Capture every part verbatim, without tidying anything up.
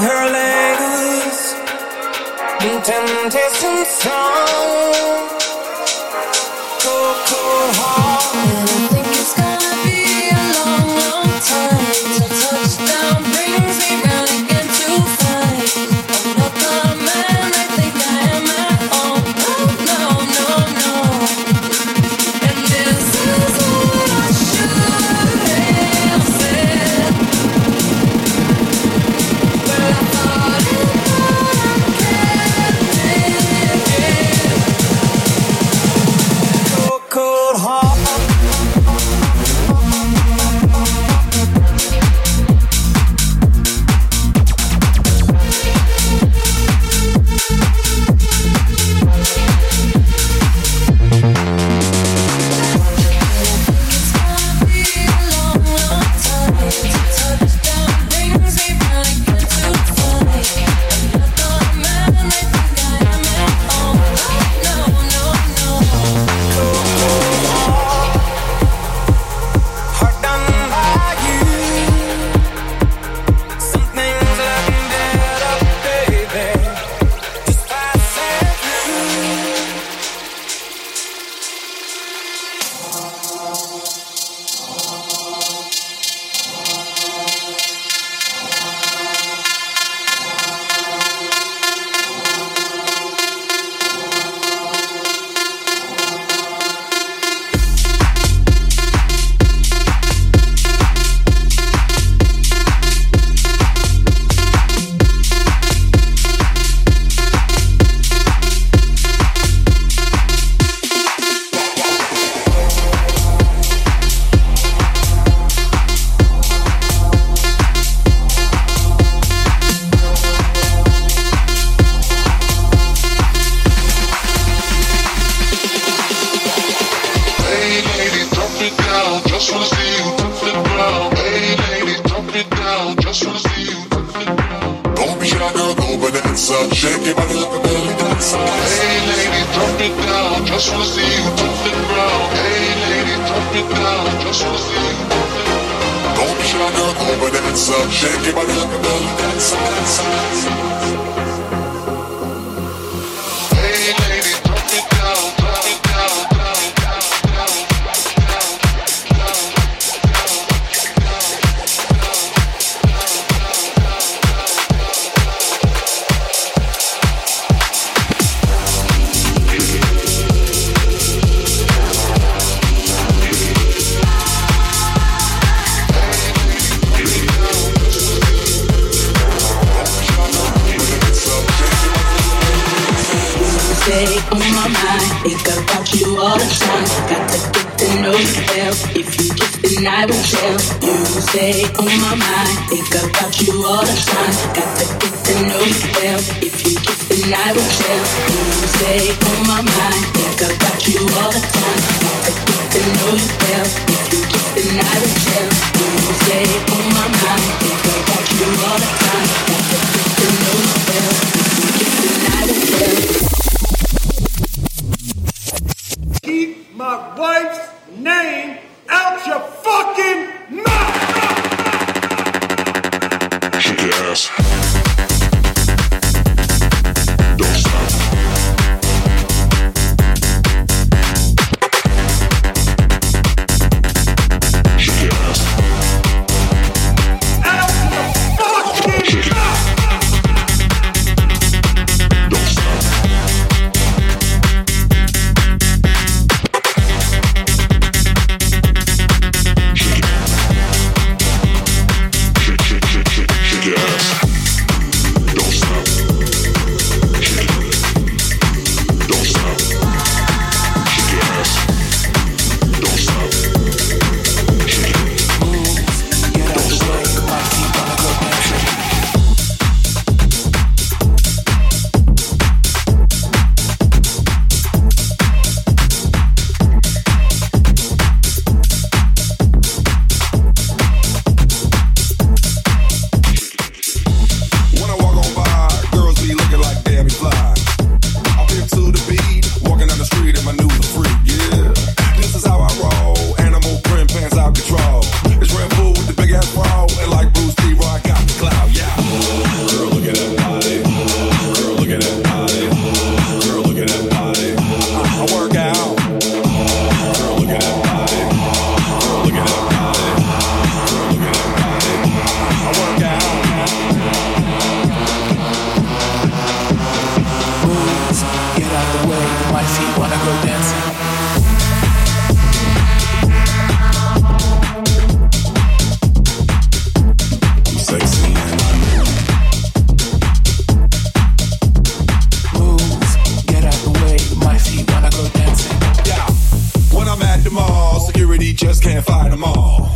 her legs in temptation song. Coco hot, and I think it's gonna be a long, long time till touchdown brings me round again to fight. I'm not the man I think I am at all. Oh no, no, no. And this is what I should have said. But I thought it would have kept it. Cold, cold heart. security just can't fight them all.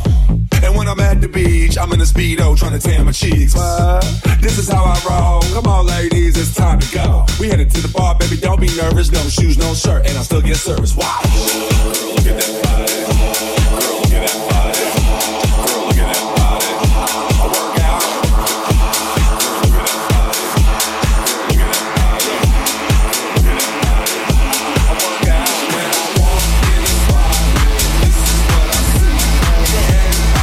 And when I'm at the beach, I'm in a Speedo trying to tan my cheeks. What? This is how I roll. Come on, ladies, it's time to go. We headed to the bar, baby, don't be nervous. No shoes, no shirt, and I still get service. Wow. Girl, look at that body. Girl, look at that body. Girl, look at that body. I work out. Girl, look at that body. Girl, look at that body. Girl, look at that body. I work out. When I walk in the bar, this is what I see.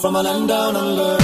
From a land down under.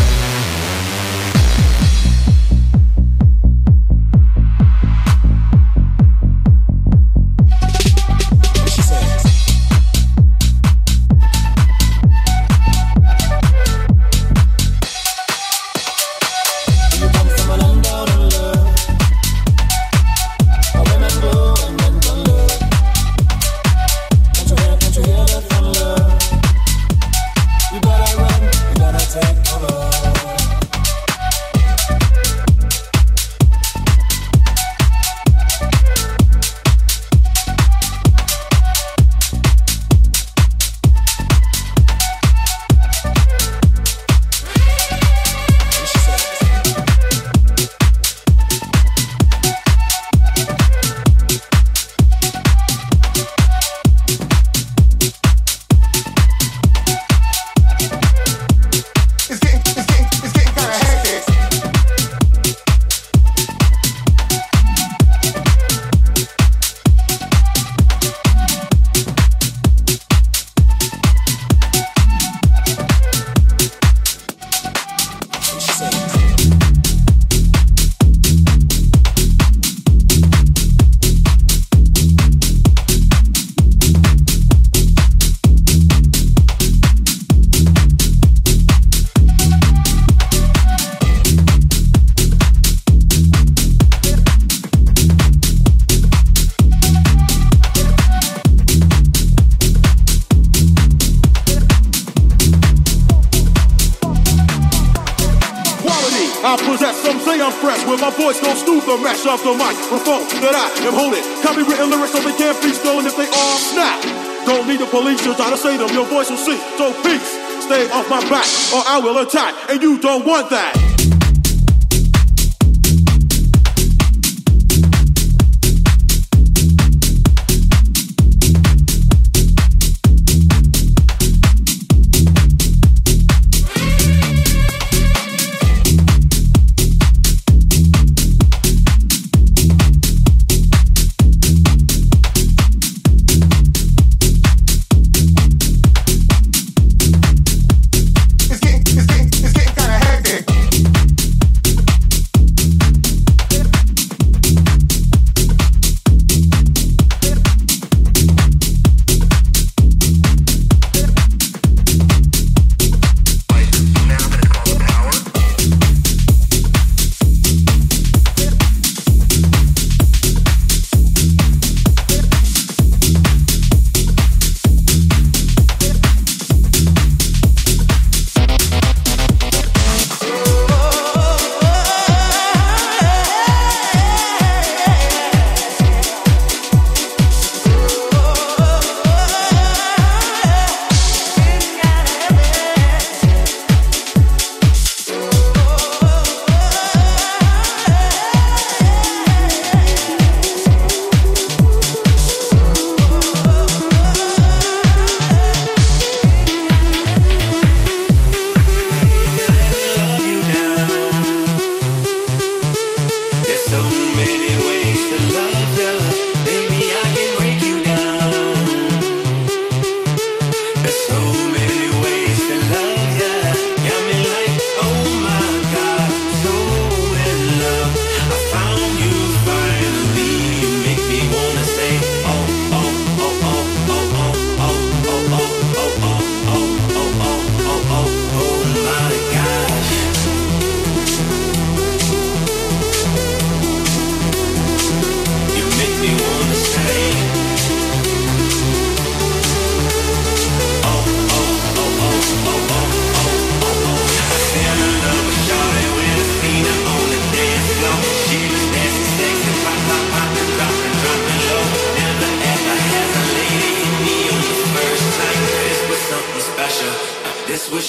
Your voice will see, so peace, stay off my back, or I will attack, and you don't want that.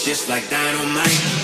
just like dynamite.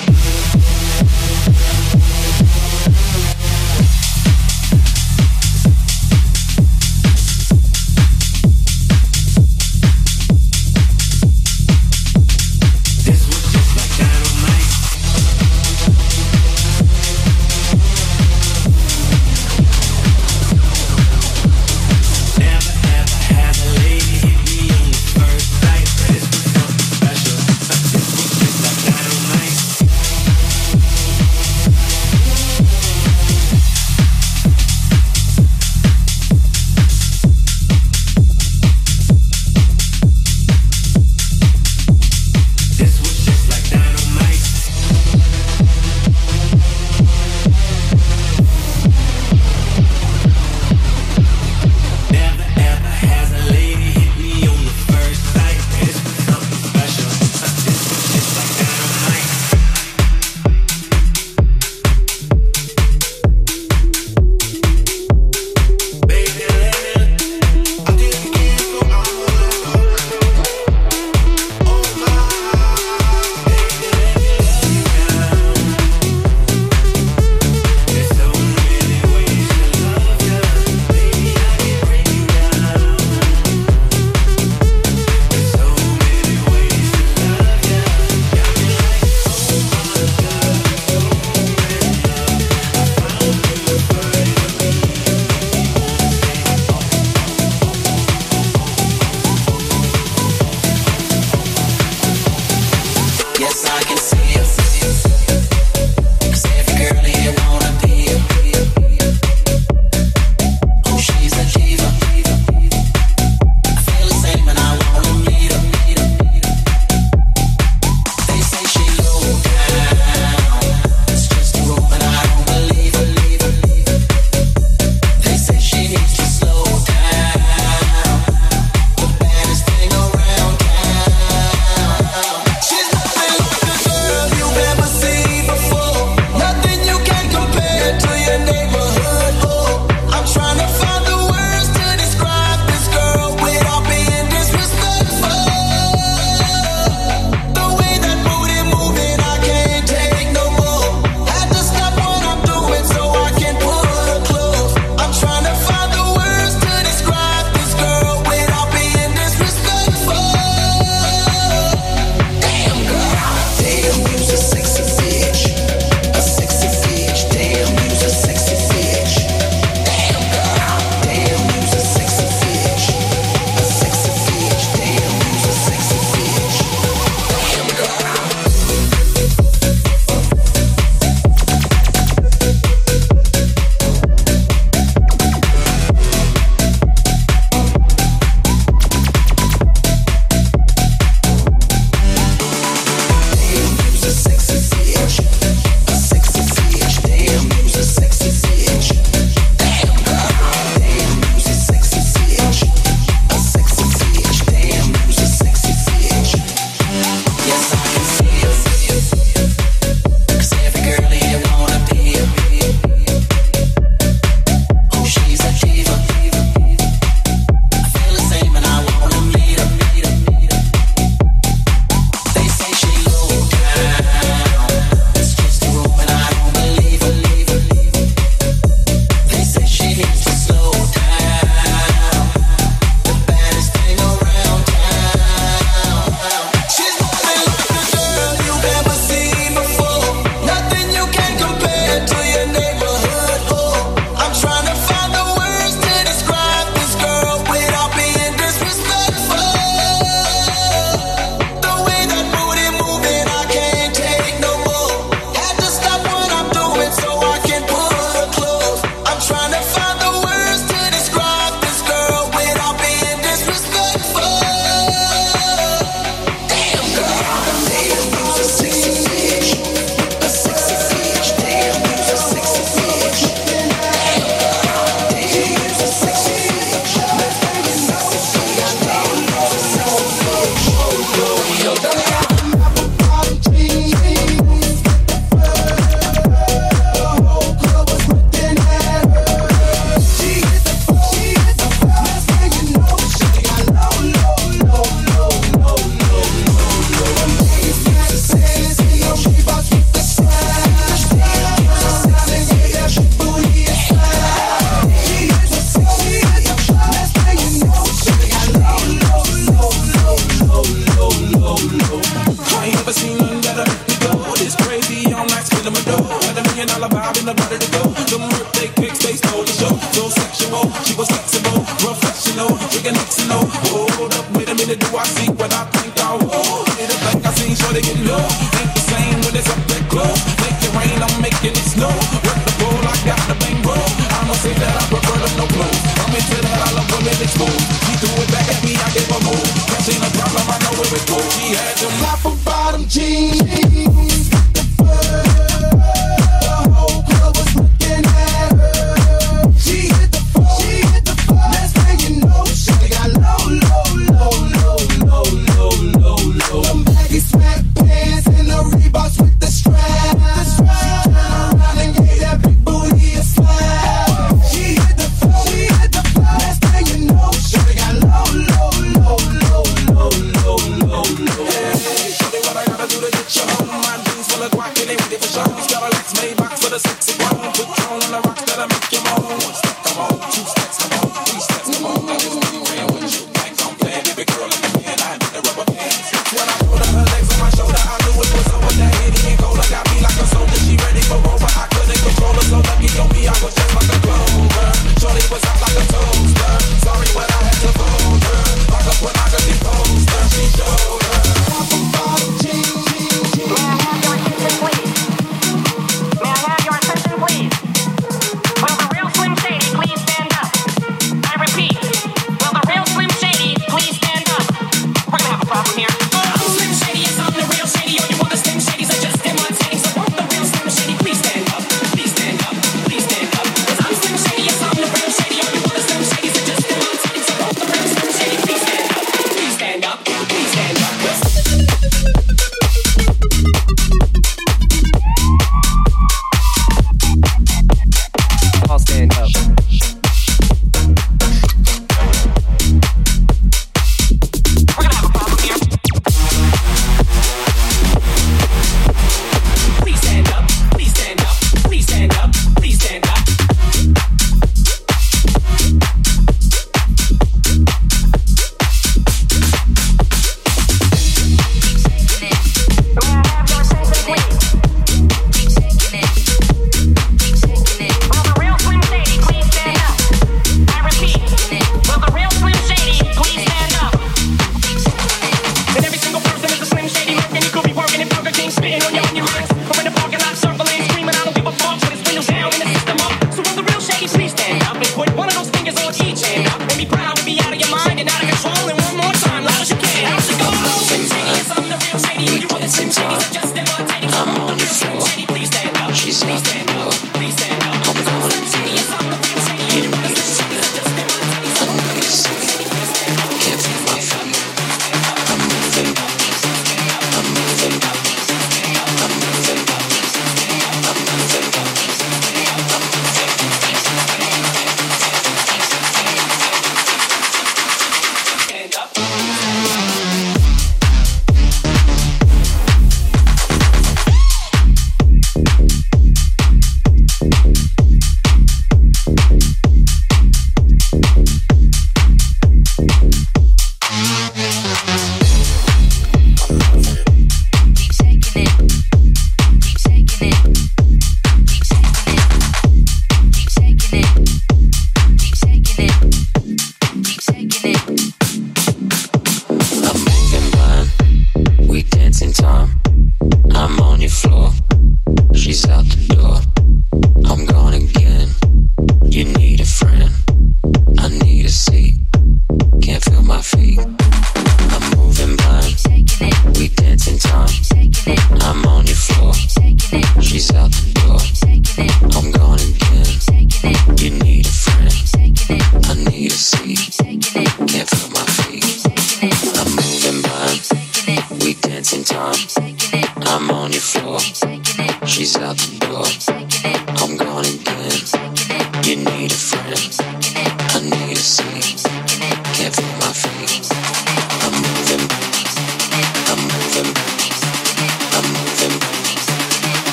know. Had a million dollar vibe and I'm ready to go. The birthday pics, they stole the show. So sexual, she was flexible, professional, drinking Xanol. Hold up, wait a minute, do I see what I think I want? Hit it like I seen shorty get low. Ain't the same when it's up that close. Make it rain, I'm making it snow. Work the bowl, I got the bankroll. I'ma say that I prefer to no clothes. I'm into that, I love women, it's cool. She threw it back at me, I gave her more. That ain't a problem, I know it was cool. She had them flopper bottom jeans.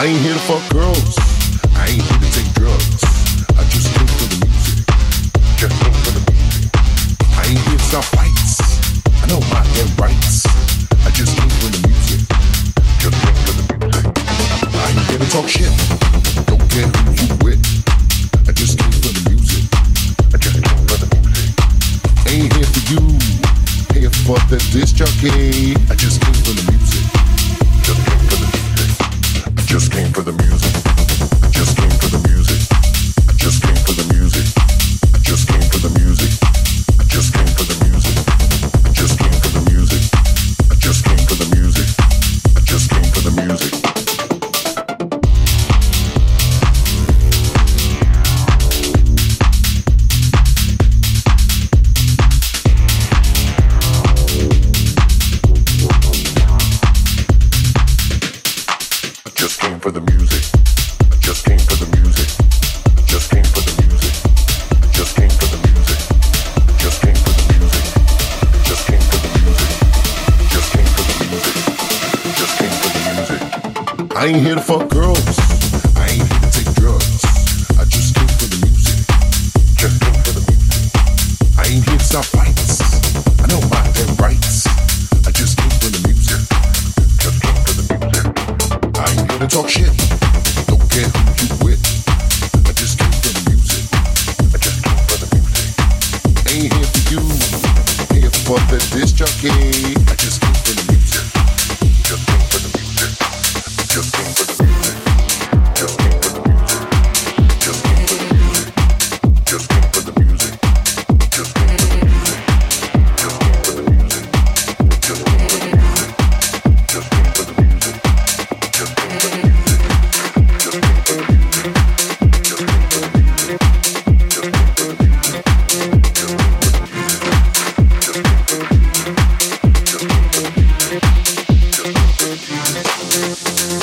I ain't here to fuck girls. I ain't here to take drugs. I just live for the music. Just live for the music. I ain't here to stop fights. I know my damn rights. I just live for the music. Just live for the music. I ain't here to talk shit. Don't care who you with. I just live for the music. I just live for the music. I ain't here for you. Here for the disc jockey. I just live for the music. Just live for the music. Just came for the music. Just came for the music. Just came for the music. Just came for the music. Just came for the music. Just came for the music. Just came for the music. Just came for the music. I ain't here to fuck girls. I ain't here to take drugs. I just live for the music. Just live for the music. I ain't here to stop fights. I know my damn rights. I just live for the music. Just live for the music. I ain't here to talk shit. Don't care who you with. I just live for the music. I just live for the music. I ain't here for you. I'm here for the disc jockey. I just live for the music. Just live for the music. Just came for the music. Just came for the music. Just came for the music. Just came for the music. Just came for the music. Just came for the music. Just came for the music. Just came for the music. Just came for the music. Just came for the music. Just came for the music. Just came for the music. Just came for the music. Just came for the music. Just came for the music. Just came for the music.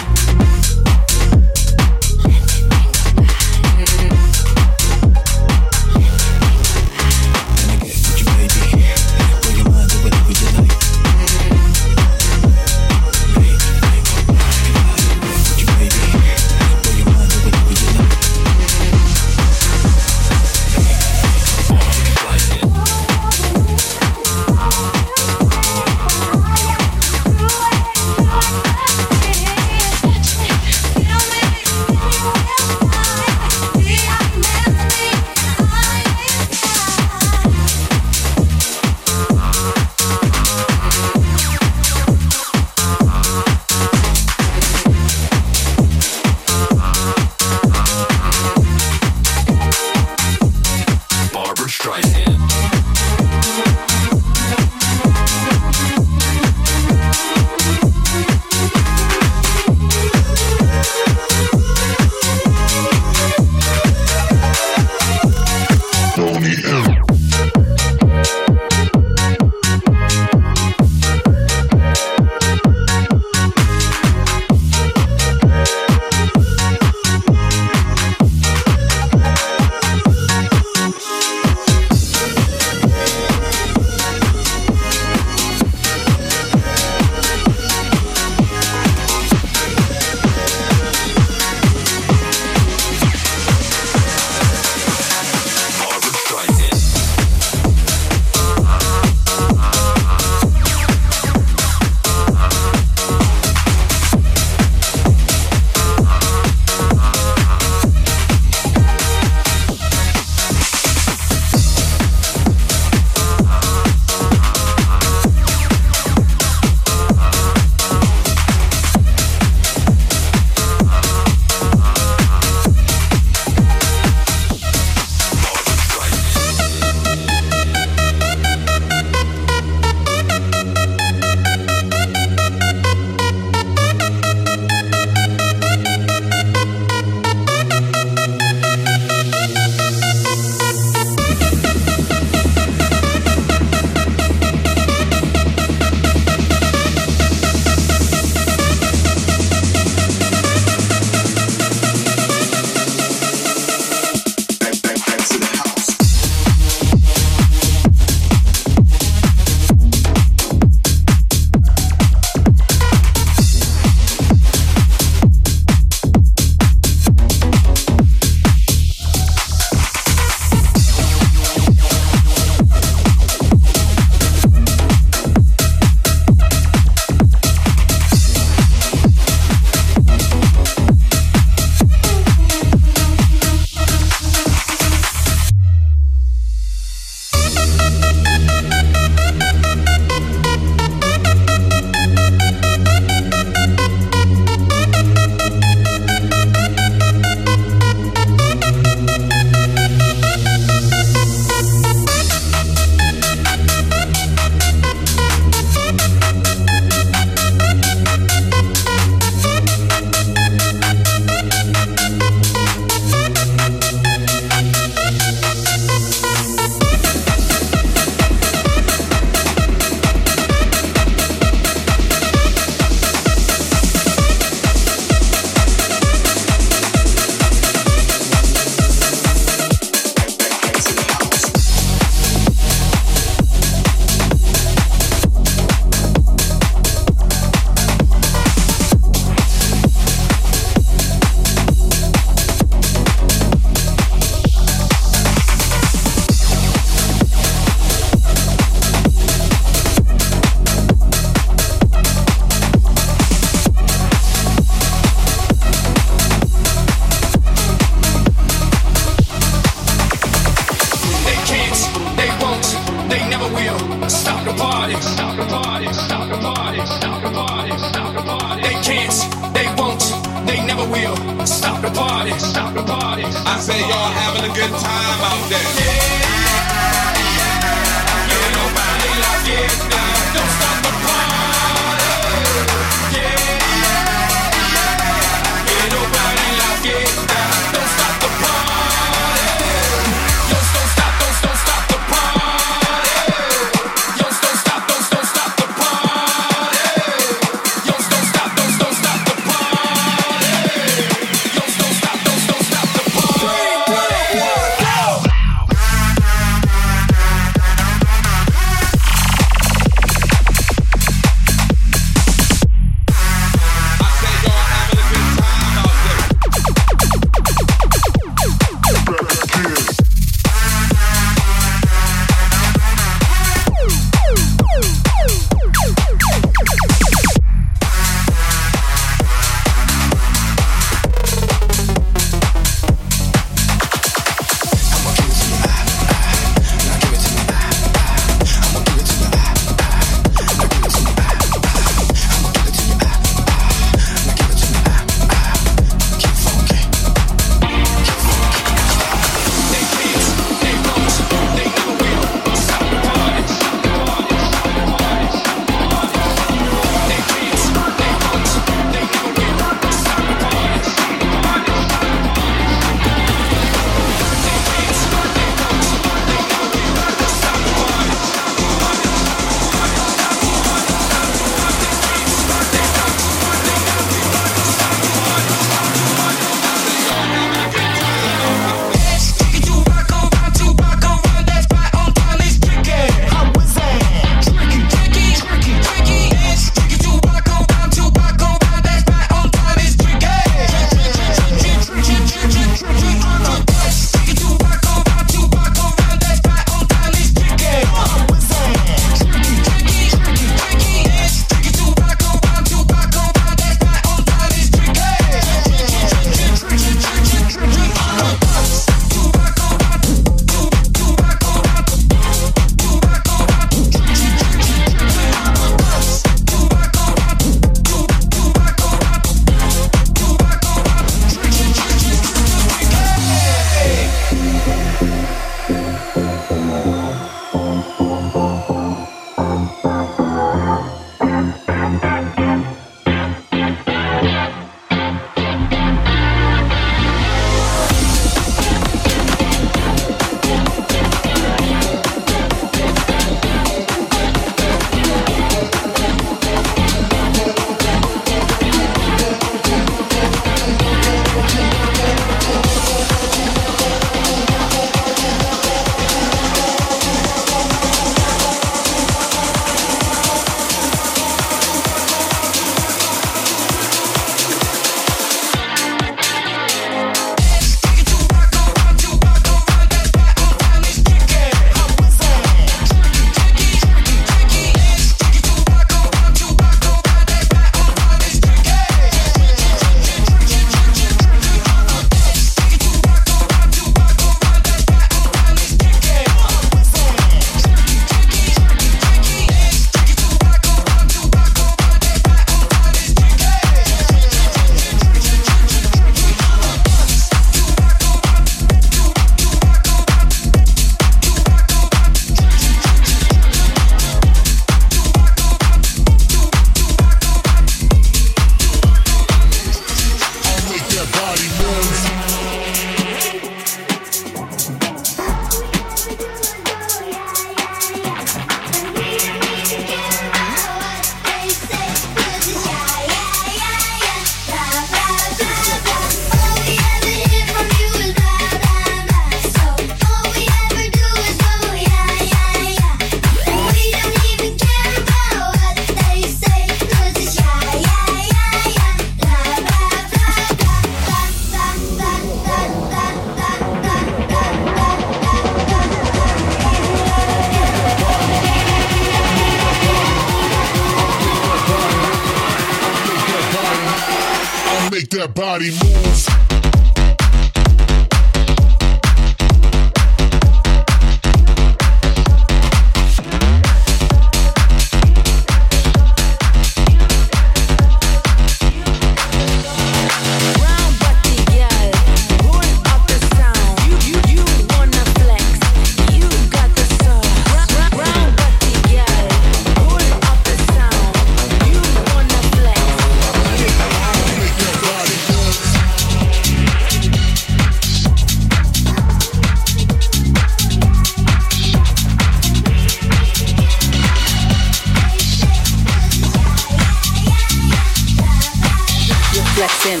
Flexing.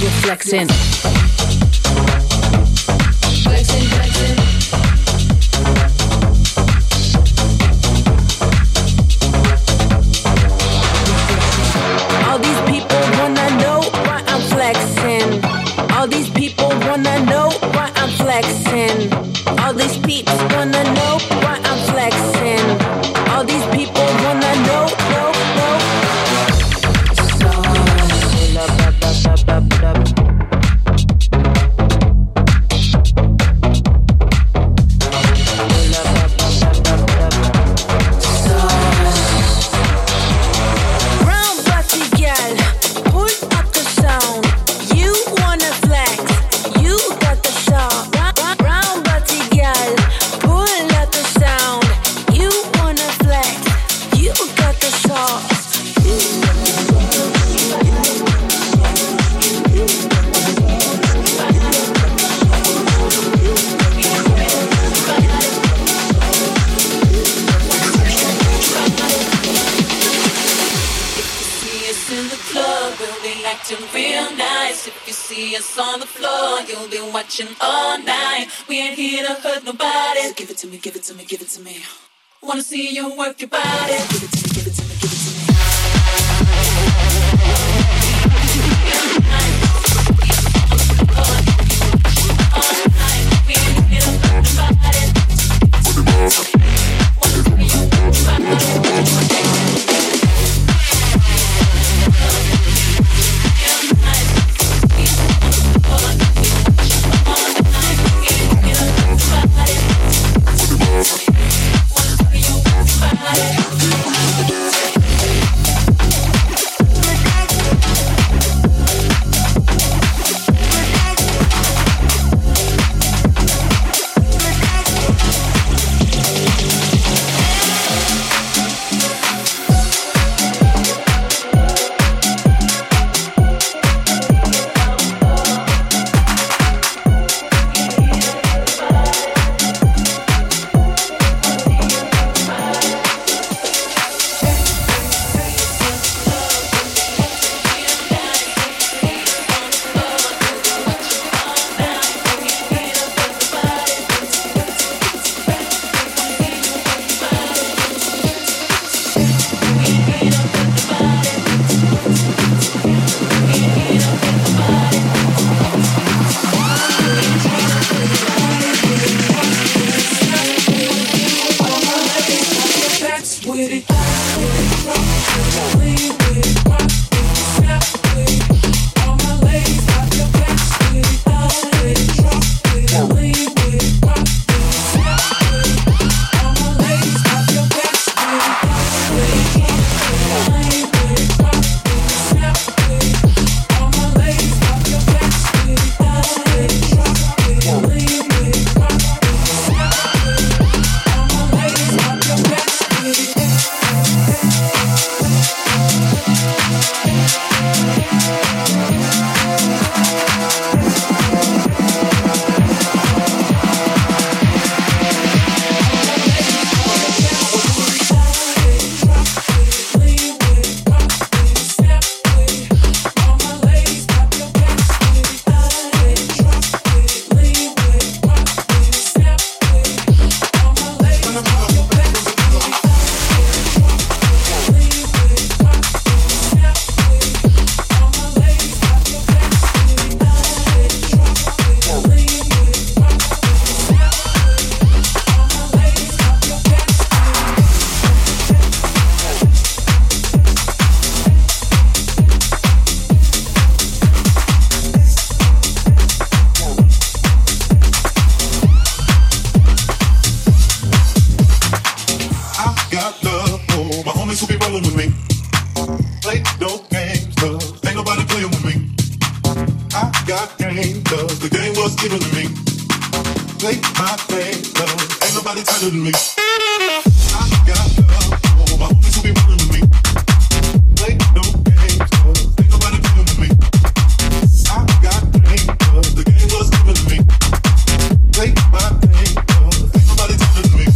You're flexing. Flexing, flexing. All these people wanna know why I'm flexing. All these people wanna know why I'm flexing. All these peeps wanna know why I'm flexing. All these people wanna know, know, know. All night, we ain't here to hurt nobody. So give it to me, give it to me, give it to me. Wanna see you work your body? Give it to me, give it to me, give it to me. All night, we ain't here to hurt nobody. Wanna see you work your body? play no games, cause ain't nobody playing with me. I got game, cause the game was given to me. Play my thing, cause ain't nobody tighter than me. I got love for my homies who be running with me. Play no games, cause ain't nobody playing with me. I got game, cause the game was given to me. Play my thing, cause ain't nobody tighter than me.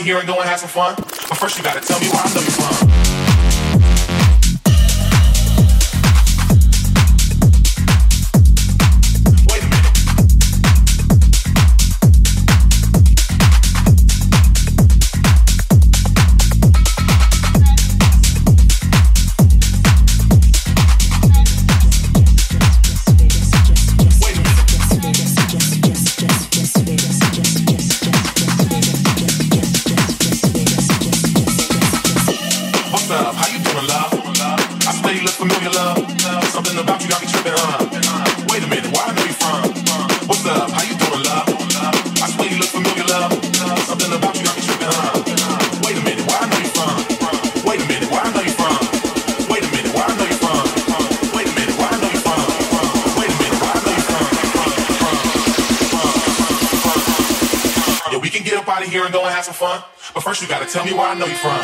Here and go and have some fun, but first you gotta tell me where I know you from. Here and go and have some fun, but first you gotta tell me where I know you from.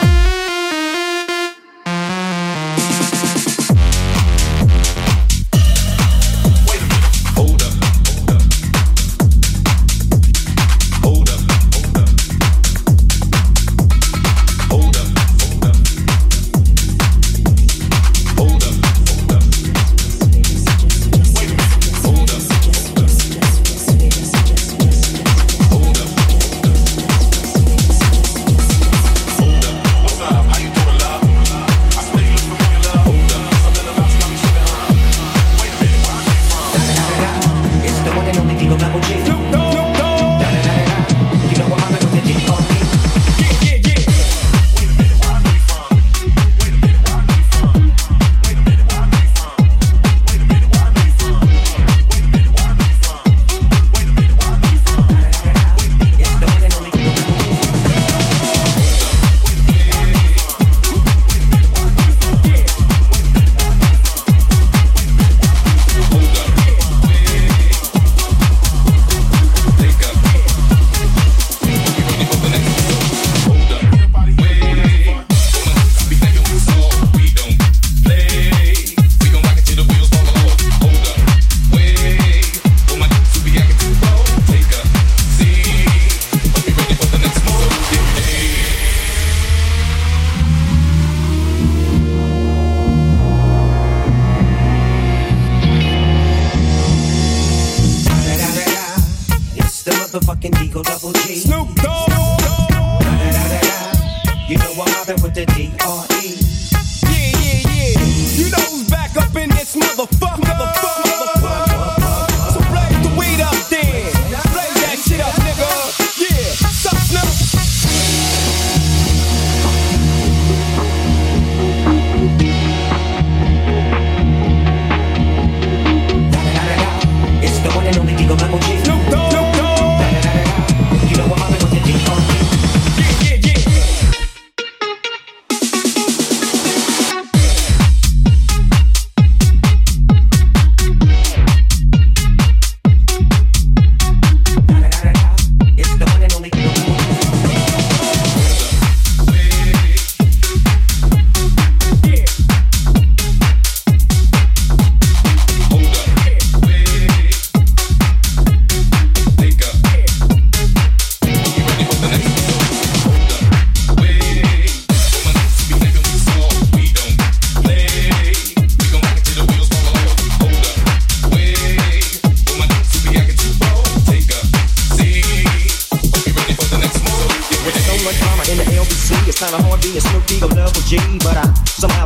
Eagle Double G. Snoop Dogg. You know I'm mobbing with the D R E. Yeah, yeah, yeah. You know who's back up in this motherfucker. Motherfucker. Motherfucker. So blaze the weed up then. Blaze that shit up, nigga. Yeah. Stop, Snoop. And only Eagle Double G. No, no, no, no. You know I'm hopping with the D R E. Yeah, yeah, yeah. It's the one and only Eagle Double G. Yeah. Hold up.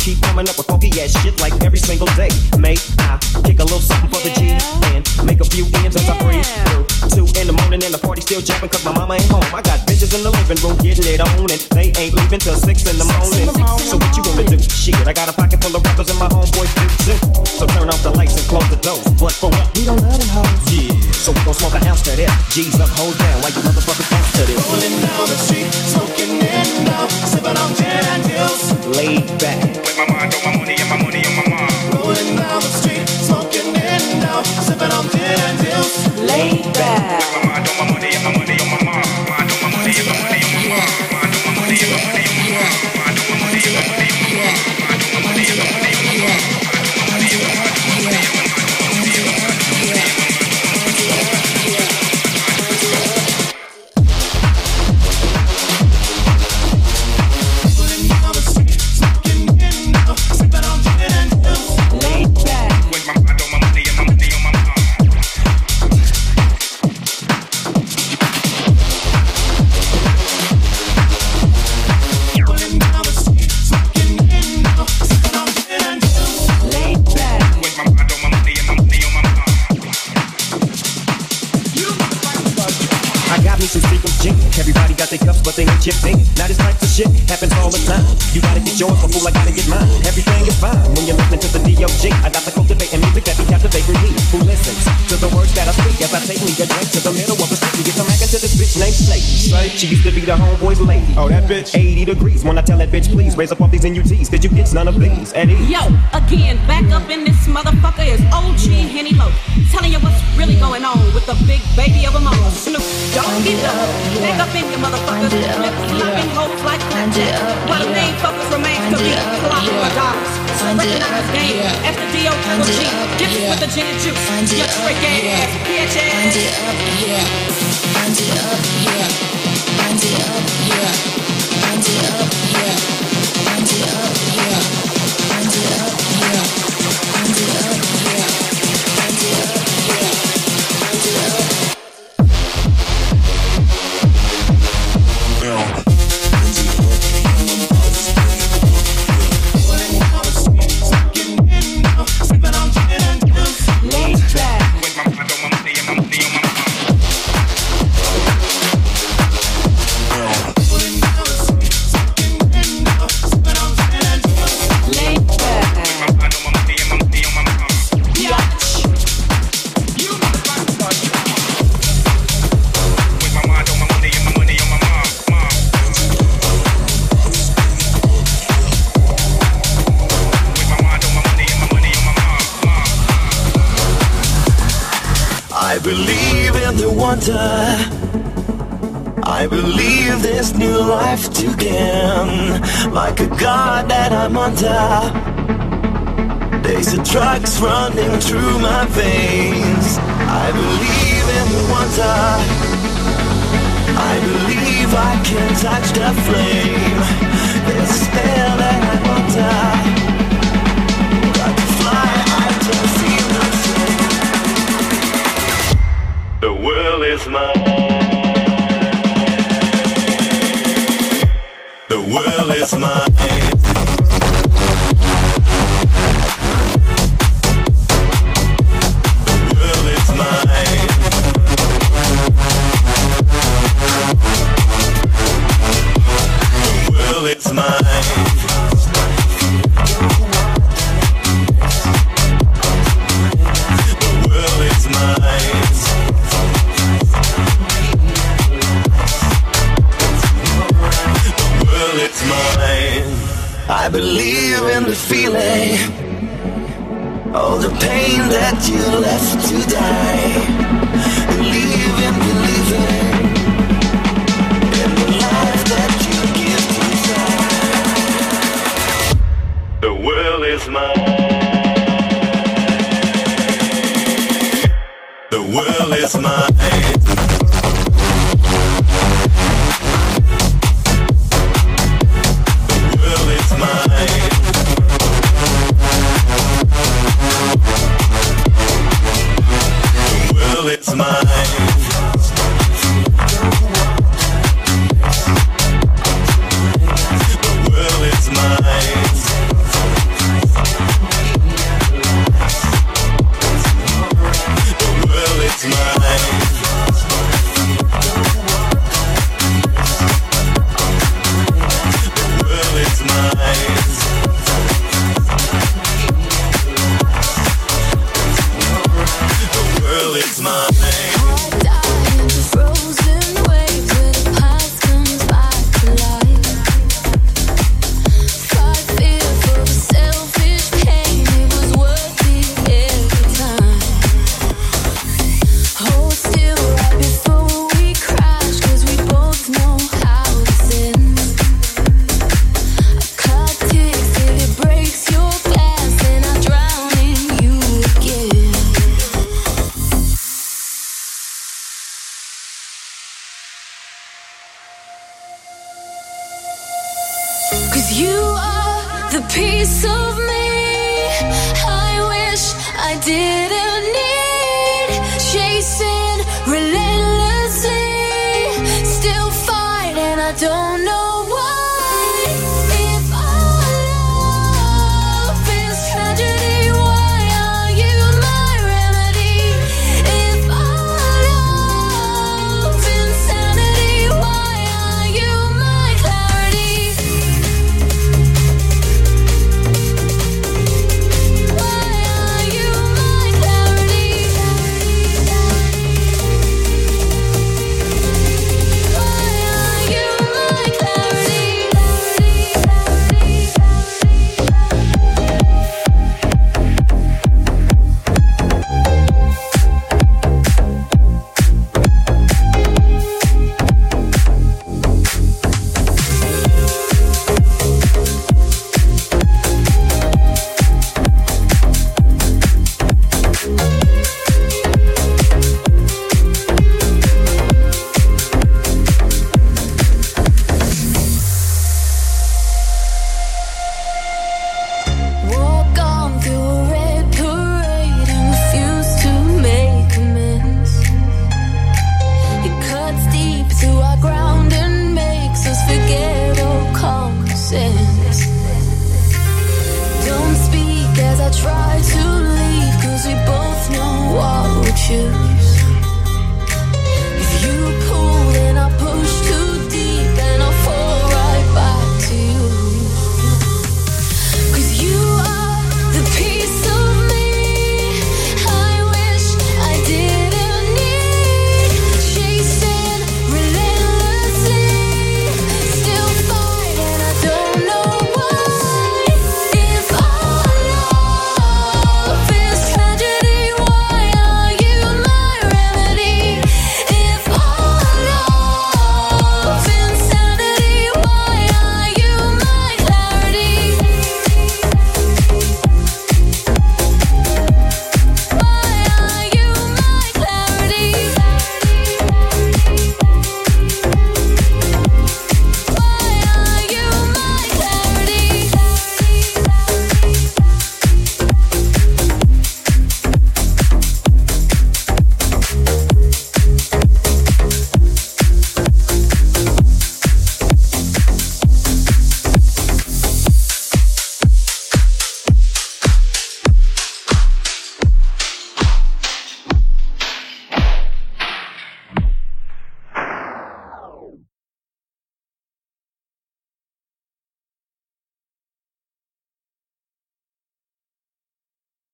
Keep coming up with funky ass shit like every single day. Mate, I kick a little something for yeah. the G and make a few M's as yeah. I breathe through. Two in the morning and the party still jumping cause my mama ain't home. I got bitches in the living room getting it on and they ain't leaving till six in the morning. So what you gonna do? Shit, I got a pocket full of rappers and my homeboys do too. So turn off the lights and close the doors. But for what? We don't love them hoes. Yeah. So we gon' smoke an ounce to that. G's up, hold down like you motherfuckers bounce to this. Rolling down the street, smoking in now, sipping on gin and juice. Laid back. My mind on my money and my money on my mind. Rolling down the street, smoking in and out, sipping on gin and juice. Laid back. My mind on my money and my money on my mind. Mind on my money and my money on my mind. Mind on my money and my money on my mind. Mind on my money and my money on my mind. Mind on my money and my money on my mind. Now this type of shit happens all the time. You gotta get yours, but fool, I gotta get mine. Everything is fine when you're listening to the D O G. I got the cultivating music that be captivating me. Who listens to the words that I speak as I take me a drink to the middle of the street to get some hacking to this bitch named Slate. She used to be the homeboy's lady. Oh, that bitch. eighty degrees when I tell that bitch, please raise up all these N U Ts. Did you get none of these? Eddie. Yo, again, back up in this motherfucker is O G Henny Mo, telling you what's really going on with the big baby of a mama, Snoop Dogg. Get up, back up in your motherfuckers. Slapping hoes like that. While the main focus remains to be clocking for dollars. Recognize game as the D O G. Get with the gin and juice. Your trick ass bitches. Wind it up, yeah. Wind it up, yeah. Wind it up, yeah. Wind it up, yeah. Wind it up, yeah. Wind it up, yeah. Wind it up, yeah. Wind it up, yeah. Wind it up. I believe this new life took in, like a god that I'm under. There's the drugs running through my veins. I believe in the wonder. I believe I can touch the flame. There's a spell that I'm under. Like a fly, I just feel the same. The world is mine. all the pain that you left to die. Believe in believing in the life that you give to try. The world is mine. The world is mine. Try to leave, cause we both know what we choose.